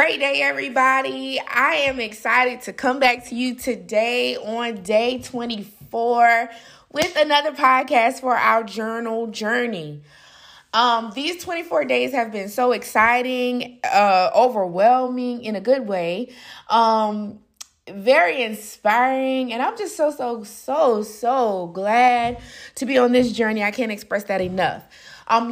Great day, everybody. I am excited to come back to you today on day 24 with another podcast for our journal journey. These 24 days have been so exciting, overwhelming in a good way, very inspiring, and I'm just so glad to be on this journey. I can't express that enough.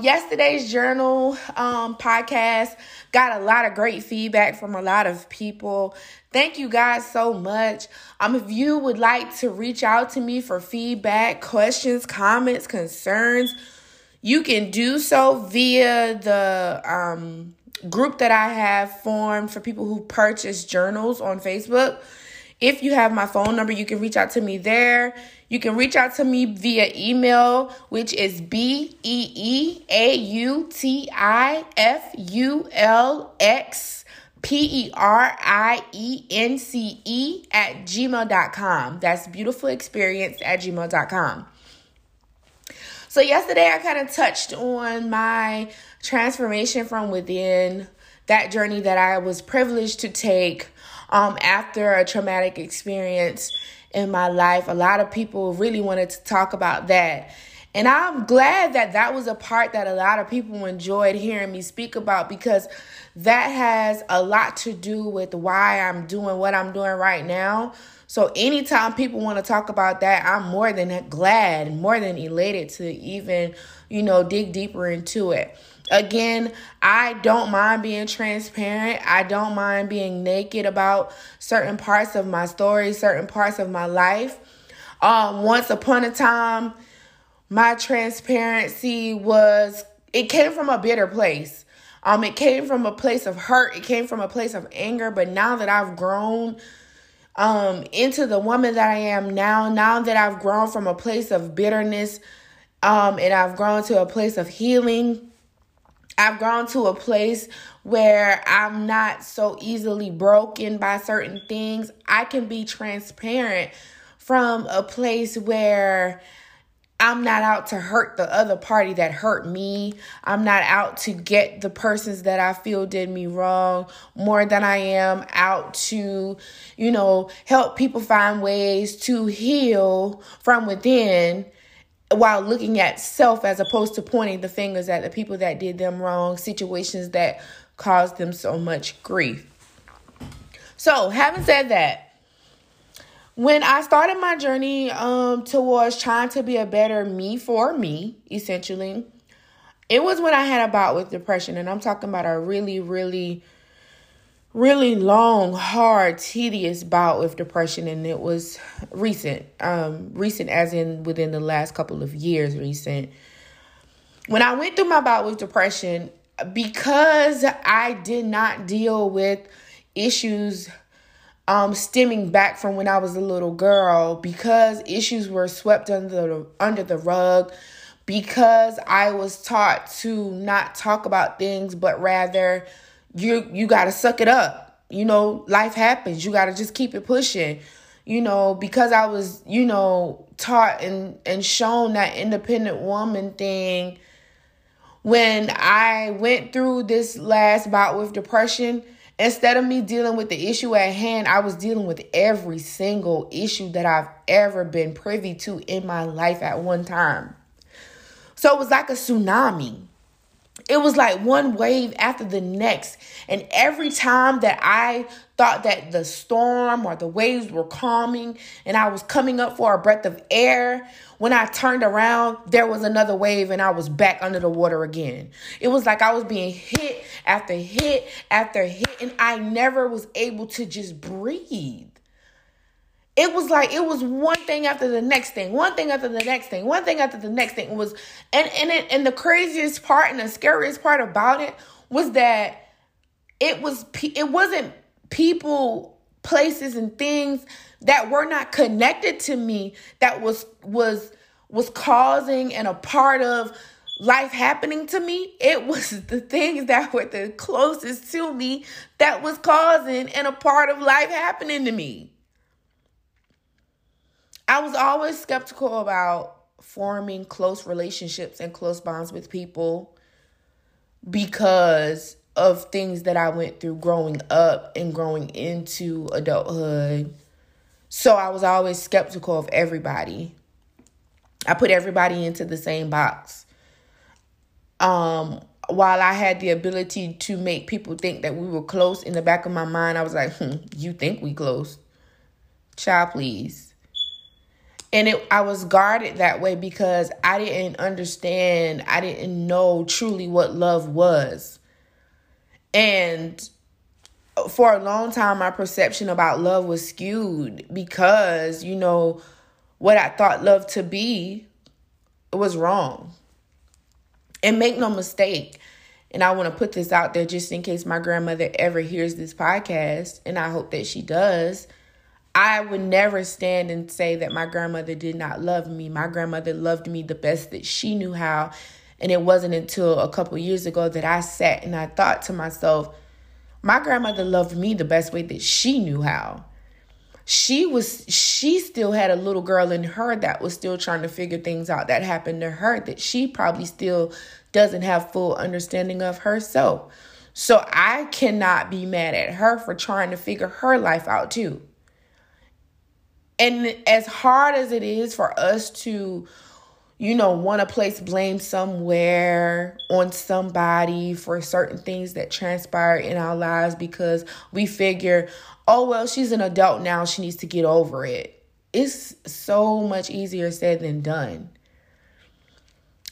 Yesterday's journal podcast got a lot of great feedback from a lot of people. Thank you guys so much. If you would like to reach out to me for feedback, questions, comments, concerns, you can do so via the group that I have formed for people who purchase journals on Facebook. If you have my phone number, you can reach out to me there. You can reach out to me via email, which is beautifulxperience@gmail.com. That's beautifulexperience@gmail.com. So yesterday I kind of touched on my transformation from within, that journey that I was privileged to take after a traumatic experience in my life. A lot of people really wanted to talk about that. And I'm glad that that was a part that a lot of people enjoyed hearing me speak about, because that has a lot to do with why I'm doing what I'm doing right now. So anytime people want to talk about that, I'm more than glad, more than elated to even, dig deeper into it. Again, I don't mind being transparent. I don't mind being naked about certain parts of my story, certain parts of my life. Once upon a time, my transparency came from a bitter place. It came from a place of hurt. It came from a place of anger. But now that I've grown into the woman that I am now that I've grown from a place of bitterness, and I've grown to a place of healing, I've grown to a place where I'm not so easily broken by certain things. I can be transparent from a place where I'm not out to hurt the other party that hurt me. I'm not out to get the persons that I feel did me wrong more than I am out to, help people find ways to heal from within, while looking at self as opposed to pointing the fingers at the people that did them wrong, situations that caused them so much grief. So, having said that, when I started my journey towards trying to be a better me for me, essentially, it was when I had a bout with depression. And I'm talking about a really, really, really long, hard, tedious bout with depression. And it was recent, recent as in within the last couple of years recent. When I went through my bout with depression, because I did not deal with issues stemming back from when I was a little girl, because issues were swept under the rug, because I was taught to not talk about things, but rather you got to suck it up. Life happens. You got to just keep it pushing. Because I was, taught and shown that independent woman thing. When I went through this last bout with depression, instead of me dealing with the issue at hand, I was dealing with every single issue that I've ever been privy to in my life at one time. So it was like a tsunami. It was like one wave after the next. And every time that I thought that the storm or the waves were calming and I was coming up for a breath of air, when I turned around, there was another wave and I was back under the water again. It was like I was being hit after hit after hit, and I never was able to just breathe. It was like it was one thing after the next thing, one thing after the next thing, one thing after the next thing. It was, and the craziest part and the scariest part about it was that it wasn't people, places, and things that were not connected to me that was causing and a part of life happening to me. It was the things that were the closest to me that was causing and a part of life happening to me. I was always skeptical about forming close relationships and close bonds with people, because of things that I went through growing up and growing into adulthood. So I was always skeptical of everybody. I put everybody into the same box. While I had the ability to make people think that we were close, in the back of my mind, I was like, you think we close? Child, please. And I was guarded that way because I didn't understand. I didn't know truly what love was. And for a long time, my perception about love was skewed because, you know, what I thought love to be, it was wrong. And make no mistake, and I want to put this out there just in case my grandmother ever hears this podcast, and I hope that she does, I would never stand and say that my grandmother did not love me. My grandmother loved me the best that she knew how, and it wasn't until a couple years ago that I sat and I thought to myself, my grandmother loved me the best way that she knew how. She still had a little girl in her that was still trying to figure things out that happened to her that she probably still doesn't have full understanding of herself. So I cannot be mad at her for trying to figure her life out too. And as hard as it is for us to, you know, want to place blame somewhere on somebody for certain things that transpire in our lives because we figure, oh, well, she's an adult now. She needs to get over it. It's so much easier said than done.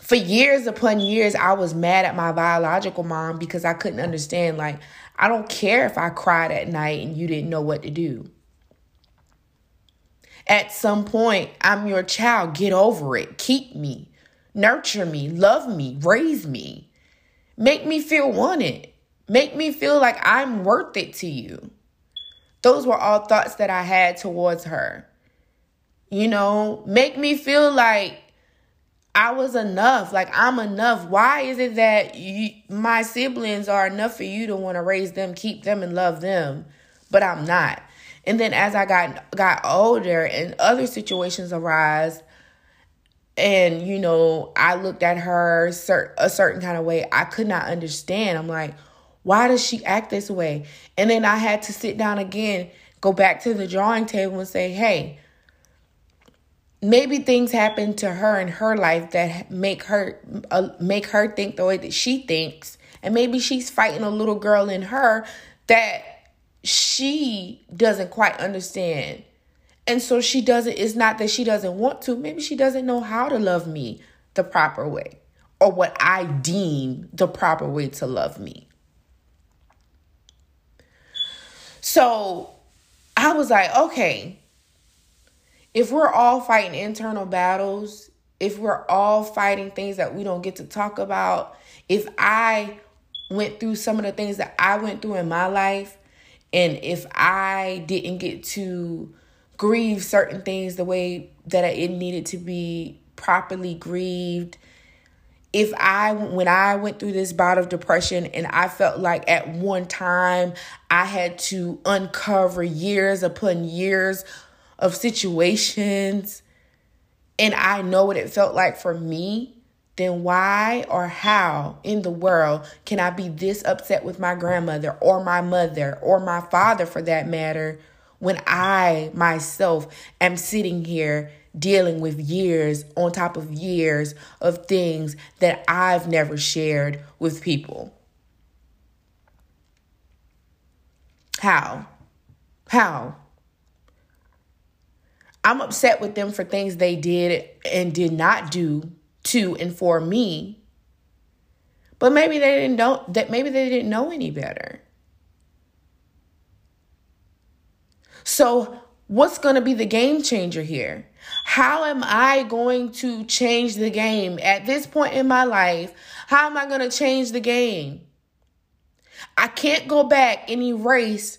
For years upon years, I was mad at my biological mom because I couldn't understand. Like, I don't care if I cried at night and you didn't know what to do. At some point, I'm your child. Get over it. Keep me. Nurture me. Love me. Raise me. Make me feel wanted. Make me feel like I'm worth it to you. Those were all thoughts that I had towards her. You know, make me feel like I was enough. Like I'm enough. Why is it that my siblings are enough for you to want to raise them, keep them, and love them, but I'm not? And then as I got older and other situations arise and, you know, I looked at her a certain kind of way, I could not understand. I'm like, why does she act this way? And then I had to sit down again, go back to the drawing table and say, hey, maybe things happen to her in her life that make her think the way that she thinks. And maybe she's fighting a little girl in her that she doesn't quite understand. And so she doesn't, it's not that she doesn't want to, maybe she doesn't know how to love me the proper way or what I deem the proper way to love me. So I was like, okay, if we're all fighting internal battles, if we're all fighting things that we don't get to talk about, if I went through some of the things that I went through in my life, and if I didn't get to grieve certain things the way that it needed to be properly grieved, when I went through this bout of depression and I felt like at one time I had to uncover years upon years of situations and I know what it felt like for me, then why or how in the world can I be this upset with my grandmother or my mother or my father for that matter when I myself am sitting here dealing with years on top of years of things that I've never shared with people? How? I'm upset with them for things they did and did not do to and for me, but maybe they didn't know any better. So what's going to be the game changer here? How am I going to change the game at this point in my life? How am I going to change the game? I can't go back and erase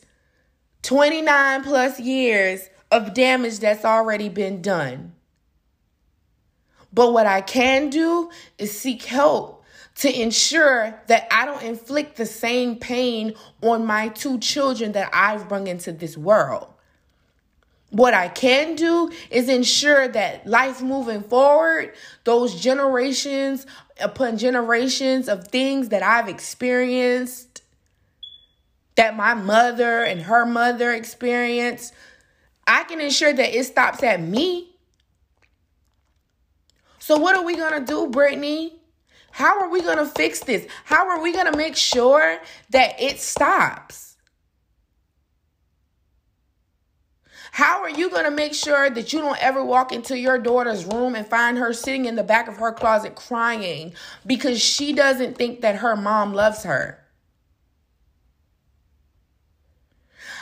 29 plus years of damage that's already been done. But what I can do is seek help to ensure that I don't inflict the same pain on my two children that I've brought into this world. What I can do is ensure that life moving forward, those generations upon generations of things that I've experienced that my mother and her mother experienced, I can ensure that it stops at me. So what are we going to do, Brittany? How are we going to fix this? How are we going to make sure that it stops? How are you going to make sure that you don't ever walk into your daughter's room and find her sitting in the back of her closet crying because she doesn't think that her mom loves her?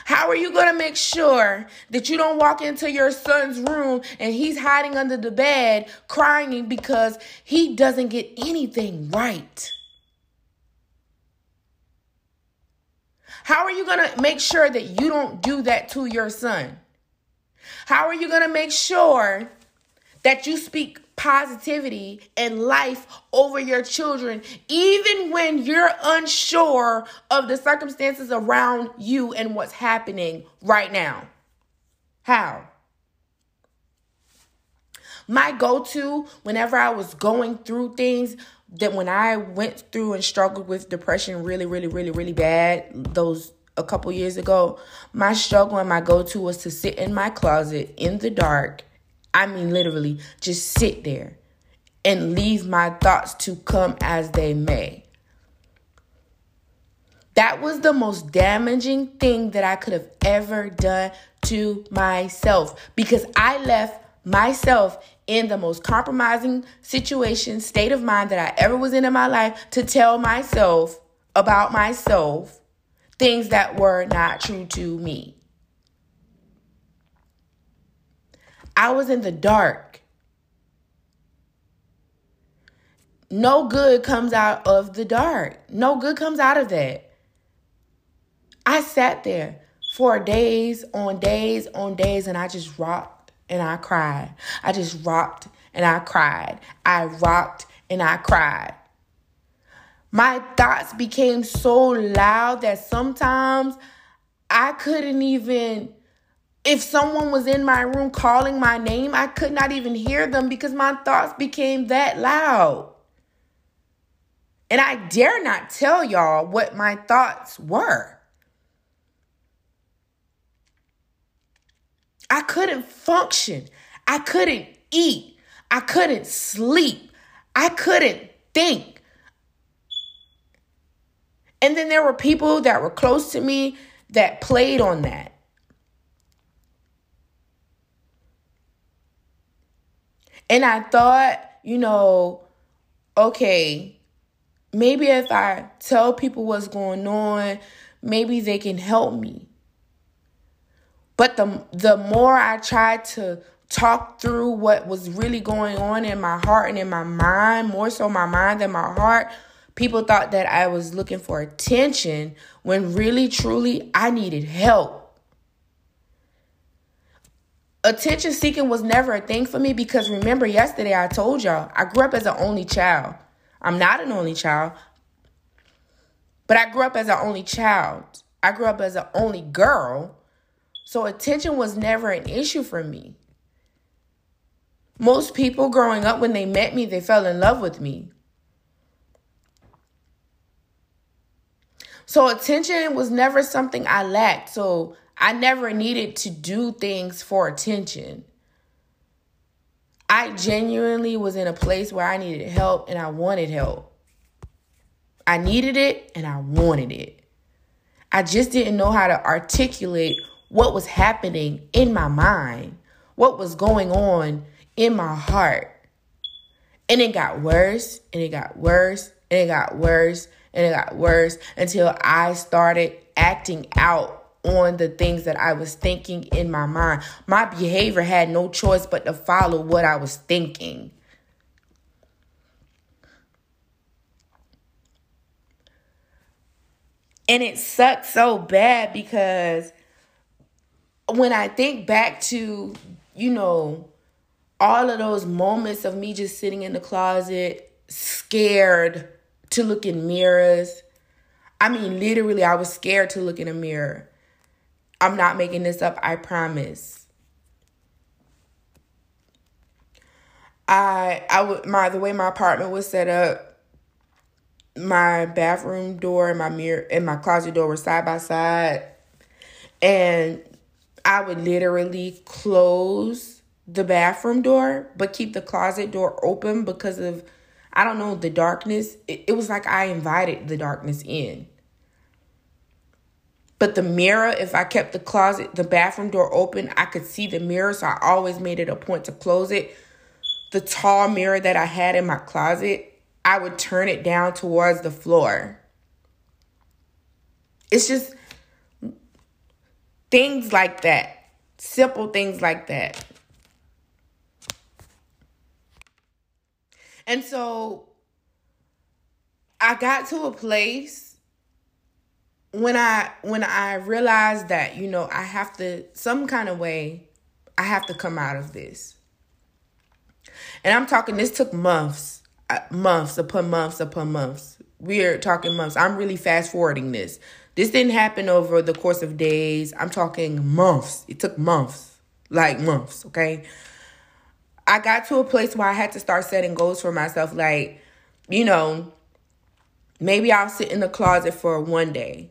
How are you going to make sure that you don't walk into your son's room and he's hiding under the bed crying because he doesn't get anything right? How are you going to make sure that you don't do that to your son? How are you going to make sure that you speak positivity and life over your children, even when you're unsure of the circumstances around you and what's happening right now? How? My go-to whenever I was going through things, that when I went through and struggled with depression really bad, those a couple years ago, my struggle and my go-to was to sit in my closet in the dark. I mean, literally, just sit there and leave my thoughts to come as they may. That was the most damaging thing that I could have ever done to myself, because I left myself in the most compromising situation, state of mind that I ever was in my life to tell myself about myself things that were not true to me. I was in the dark. No good comes out of the dark. No good comes out of that. I sat there for days on days on days, and I just rocked and I cried. I just rocked and I cried. I rocked and I cried. My thoughts became so loud that sometimes I couldn't even... if someone was in my room calling my name, I could not even hear them because my thoughts became that loud. And I dare not tell y'all what my thoughts were. I couldn't function. I couldn't eat. I couldn't sleep. I couldn't think. And then there were people that were close to me that played on that. And I thought, you know, okay, maybe if I tell people what's going on, maybe they can help me. But the more I tried to talk through what was really going on in my heart and in my mind, more so my mind than my heart, people thought that I was looking for attention when really, truly, I needed help. Attention seeking was never a thing for me because remember yesterday I told y'all I grew up as an only child. I'm not an only child, but I grew up as an only child. I grew up as an only girl. So attention was never an issue for me. Most people growing up, when they met me, they fell in love with me. So attention was never something I lacked. So I never needed to do things for attention. I genuinely was in a place where I needed help and I wanted help. I needed it and I wanted it. I just didn't know how to articulate what was happening in my mind, what was going on in my heart. And it got worse and it got worse and it got worse and it got worse until I started acting out on the things that I was thinking in my mind. My behavior had no choice but to follow what I was thinking. And it sucked so bad because when I think back to, you know, all of those moments of me just sitting in the closet, scared to look in mirrors. I mean, literally, I was scared to look in a mirror. I'm not making this up, I promise. The way my apartment was set up, my bathroom door and my mirror and my closet door were side by side. And I would literally close the bathroom door, but keep the closet door open because of, I don't know, the darkness. It was like I invited the darkness in. But the mirror, if I kept the bathroom door open, I could see the mirror. So I always made it a point to close it. The tall mirror that I had in my closet, I would turn it down towards the floor. It's just things like that. Simple things like that. And so I got to a place when I realized that, you know, I have to, some kind of way, I have to come out of this. And I'm talking, this took months upon months upon months. We're talking months. I'm really fast forwarding this. This didn't happen over the course of days. I'm talking months. It took months, like months, okay? I got to a place where I had to start setting goals for myself. Like, you know, maybe I'll sit in the closet for one day.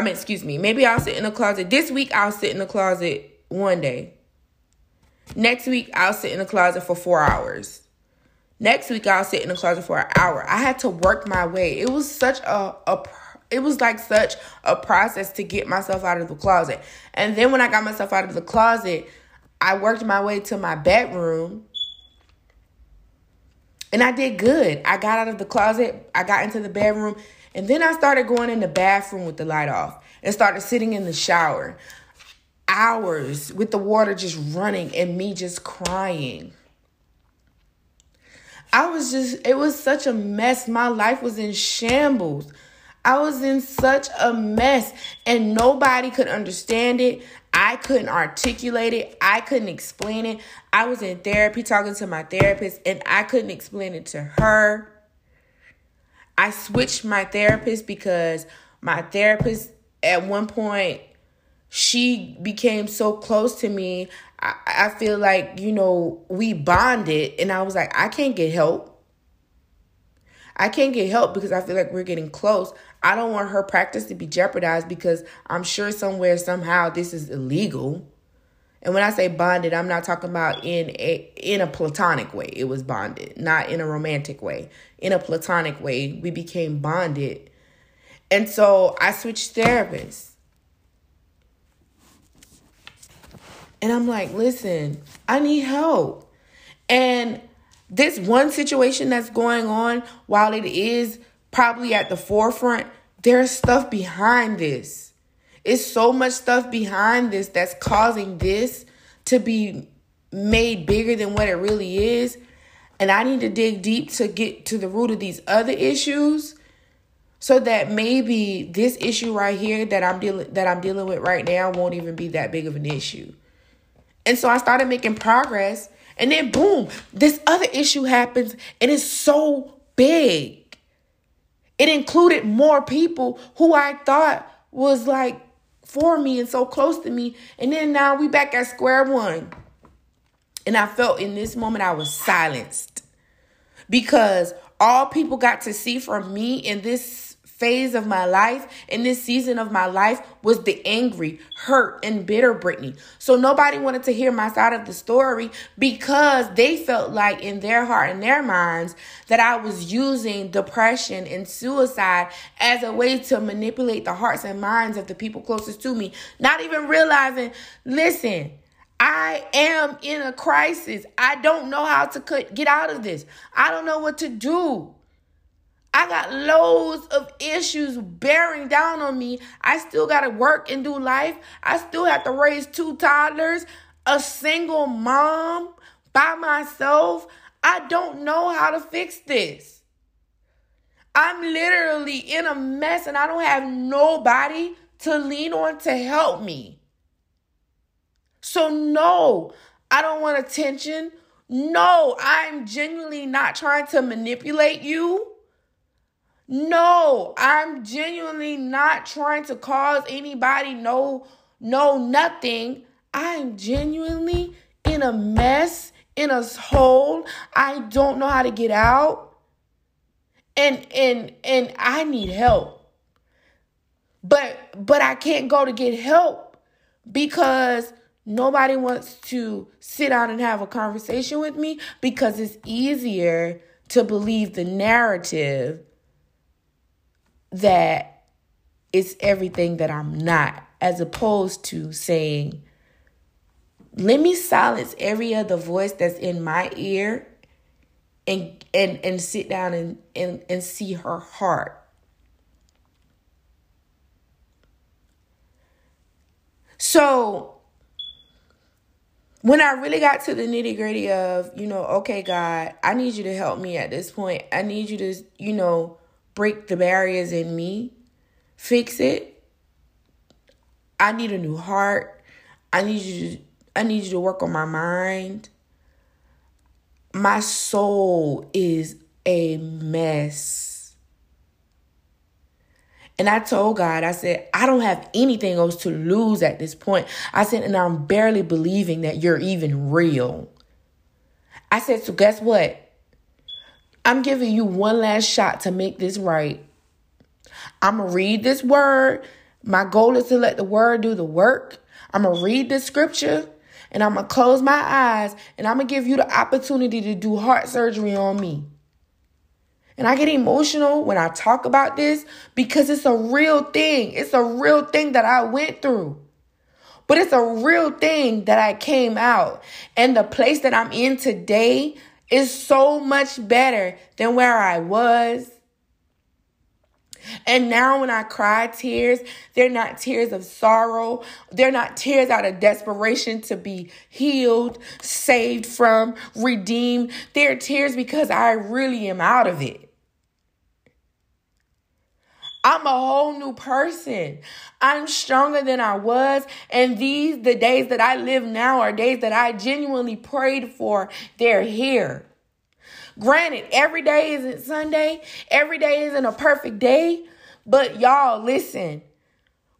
Maybe I'll sit in the closet. This week, I'll sit in the closet one day. Next week, I'll sit in the closet for 4 hours. Next week, I'll sit in the closet for an hour. I had to work my way. It was such a process to get myself out of the closet. And then when I got myself out of the closet, I worked my way to my bedroom, and I did good. I got out of the closet. I got into the bedroom, and then I started going in the bathroom with the light off and started sitting in the shower. Hours with the water just running and me just crying. It was such a mess. My life was in shambles. I was in such a mess, and nobody could understand it. I couldn't articulate it. I couldn't explain it. I was in therapy talking to my therapist, and I couldn't explain it to her. I switched my therapist because my therapist, at one point, she became so close to me. I feel like, you know, we bonded, and I was like, I can't get help. I can't get help because I feel like we're getting close. I don't want her practice to be jeopardized because I'm sure somewhere, somehow, this is illegal. And when I say bonded, I'm not talking about in a platonic way. It was bonded, not in a romantic way. In a platonic way, we became bonded. And so I switched therapists. And I'm like, listen, I need help. And this one situation that's going on, while it is probably at the forefront, there's stuff behind this. It's so much stuff behind this that's causing this to be made bigger than what it really is. And I need to dig deep to get to the root of these other issues so that maybe this issue right here that I'm dealing with right now won't even be that big of an issue. And so I started making progress. And then, boom, this other issue happens, and it's so big. It included more people who I thought was, like, for me and so close to me. And then now we back at square one. And I felt in this moment I was silenced because all people got to see from me in this phase of my life, in this season of my life, was the angry, hurt, and bitter Brittany. So nobody wanted to hear my side of the story because they felt like in their heart and their minds that I was using depression and suicide as a way to manipulate the hearts and minds of the people closest to me, not even realizing, listen, I am in a crisis. I don't know how to get out of this. I don't know what to do. I got loads of issues bearing down on me. I still got to work and do life. I still have to raise 2 toddlers, a single mom by myself. I don't know how to fix this. I'm literally in a mess, and I don't have nobody to lean on to help me. So no, I don't want attention. No, I'm genuinely not trying to manipulate you. No, I'm genuinely not trying to cause anybody no nothing. I'm genuinely in a mess, in a hole. I don't know how to get out. And I need help. But I can't go to get help because nobody wants to sit down and have a conversation with me, because it's easier to believe the narrative that it's everything that I'm not, as opposed to saying, let me silence every other voice that's in my ear and sit down and see her heart. So when I really got to the nitty-gritty of, okay, God, I need you to help me at this point. I need you to, break the barriers in me, fix it. I need a new heart. I need you to work on my mind. My soul is a mess. And I told God, I said, I don't have anything else to lose at this point. I said, and I'm barely believing that you're even real. I said, so guess what? I'm giving you one last shot to make this right. I'm going to read this word. My goal is to let the word do the work. I'm going to read this scripture and I'm going to close my eyes and I'm going to give you the opportunity to do heart surgery on me. And I get emotional when I talk about this because it's a real thing. It's a real thing that I went through. But it's a real thing that I came out. And the place that I'm in today is so much better than where I was. And now when I cry tears, they're not tears of sorrow. They're not tears out of desperation to be healed, saved from, redeemed. They're tears because I really am out of it. I'm a whole new person. I'm stronger than I was. And the days that I live now are days that I genuinely prayed for. They're here. Granted, every day isn't Sunday. Every day isn't a perfect day. But y'all, listen.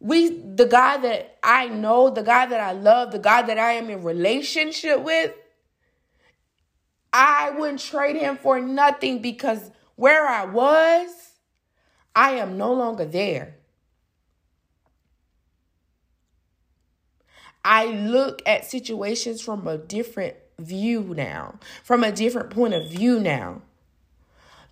The God that I know, the God that I love, the God that I am in relationship with, I wouldn't trade him for nothing, because where I was, I am no longer there. I look at situations from a different view now, from a different point of view now.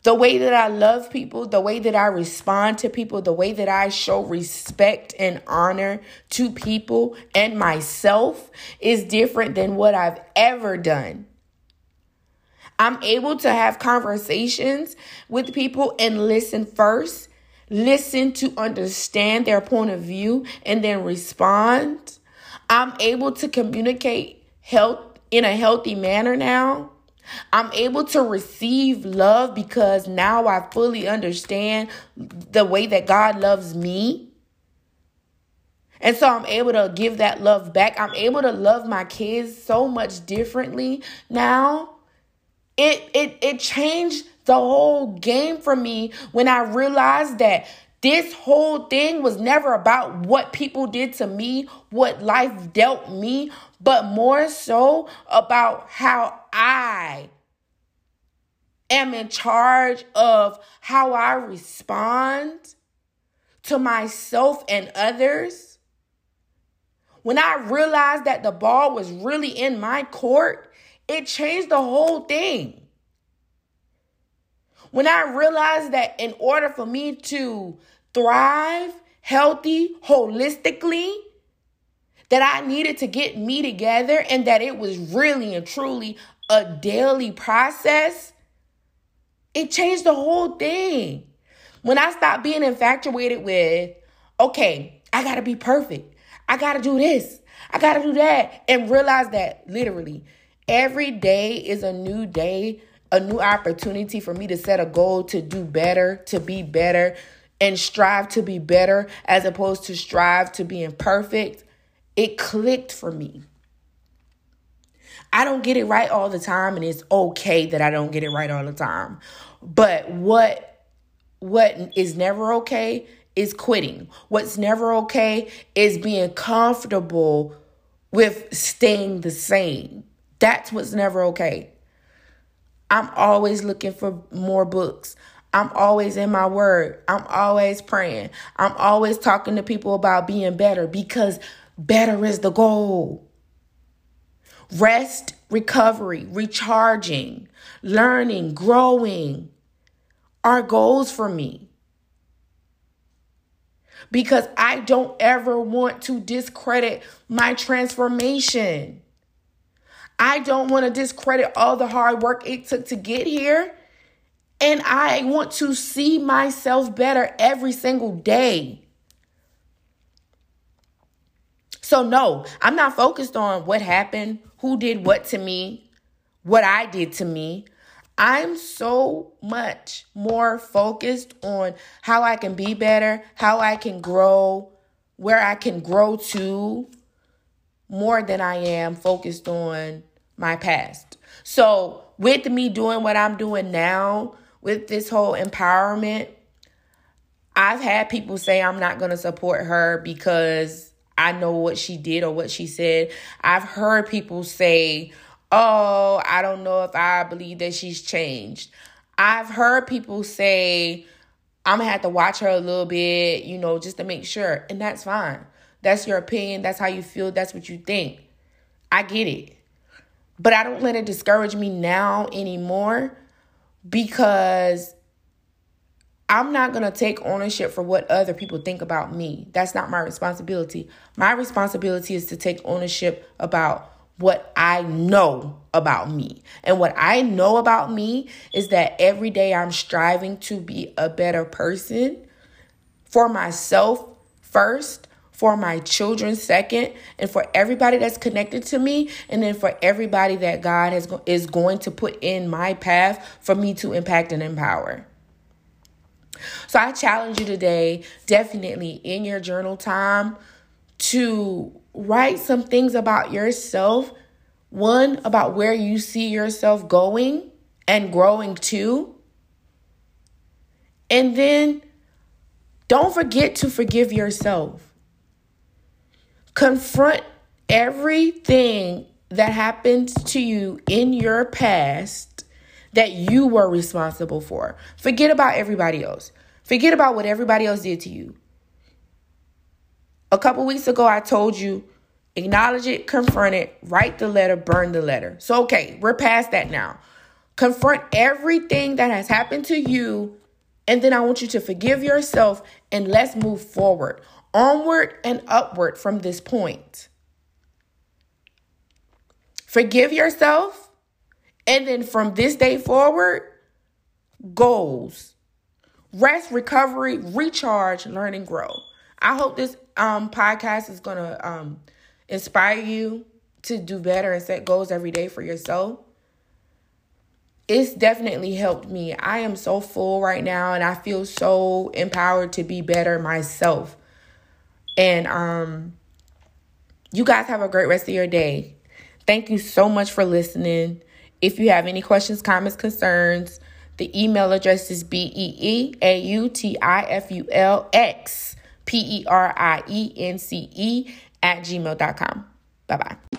The way that I love people, the way that I respond to people, the way that I show respect and honor to people and myself is different than what I've ever done. I'm able to have conversations with people and listen first, listen to understand their point of view, and then respond. I'm able to communicate health in a healthy manner now. I'm able to receive love because now I fully understand the way that God loves me. And so I'm able to give that love back. I'm able to love my kids so much differently now. It changed the whole game for me when I realized that this whole thing was never about what people did to me, what life dealt me, but more so about how I am in charge of how I respond to myself and others. When I realized that the ball was really in my court, it changed the whole thing. When I realized that in order for me to thrive, healthy, holistically, that I needed to get me together and that it was really and truly a daily process, it changed the whole thing. When I stopped being infatuated with, okay, I got to be perfect. I got to do this. I got to do that. And realized that literally every day is a new day, a new opportunity for me to set a goal to do better, to be better, and strive to be better as opposed to strive to being perfect. It clicked for me. I don't get it right all the time, and it's okay that I don't get it right all the time. But what is never okay is quitting. What's never okay is being comfortable with staying the same. That's what's never okay. I'm always looking for more books. I'm always in my word. I'm always praying. I'm always talking to people about being better, because better is the goal. Rest, recovery, recharging, learning, growing are goals for me. Because I don't ever want to discredit my transformation. I don't want to discredit all the hard work it took to get here. And I want to see myself better every single day. So no, I'm not focused on what happened, who did what to me, what I did to me. I'm so much more focused on how I can be better, how I can grow, where I can grow to, more than I am focused on my past. So with me doing what I'm doing now, with this whole empowerment, I've had people say I'm not going to support her because I know what she did or what she said. I've heard people say, oh, I don't know if I believe that she's changed. I've heard people say, I'm going to have to watch her a little bit, you know, just to make sure. And that's fine. That's your opinion. That's how you feel. That's what you think. I get it. But I don't let it discourage me now anymore, because I'm not going to take ownership for what other people think about me. That's not my responsibility. My responsibility is to take ownership about what I know about me. And what I know about me is that every day I'm striving to be a better person, for myself first, for my children second, and for everybody that's connected to me, and then for everybody that God is going to put in my path for me to impact and empower. So I challenge you today, definitely in your journal time, to write some things about yourself. One, about where you see yourself going and growing to. And then don't forget to forgive yourself. Confront everything that happened to you in your past that you were responsible for. Forget about everybody else. Forget about what everybody else did to you. A couple weeks ago, I told you, acknowledge it, confront it, write the letter, burn the letter. So, okay, we're past that now. Confront everything that has happened to you, and then I want you to forgive yourself, and let's move forward, onward and upward from this point. Forgive yourself, and then from this day forward, goals, rest, recovery, recharge, learn, and grow. I hope this podcast is going to inspire you to do better and set goals every day for yourself. It's definitely helped me. I am so full right now, and I feel so empowered to be better myself. And you guys have a great rest of your day. Thank you so much for listening. If you have any questions, comments, concerns, the email address is BEAUTIFULX. PERIENCE@gmail.com. Bye-bye.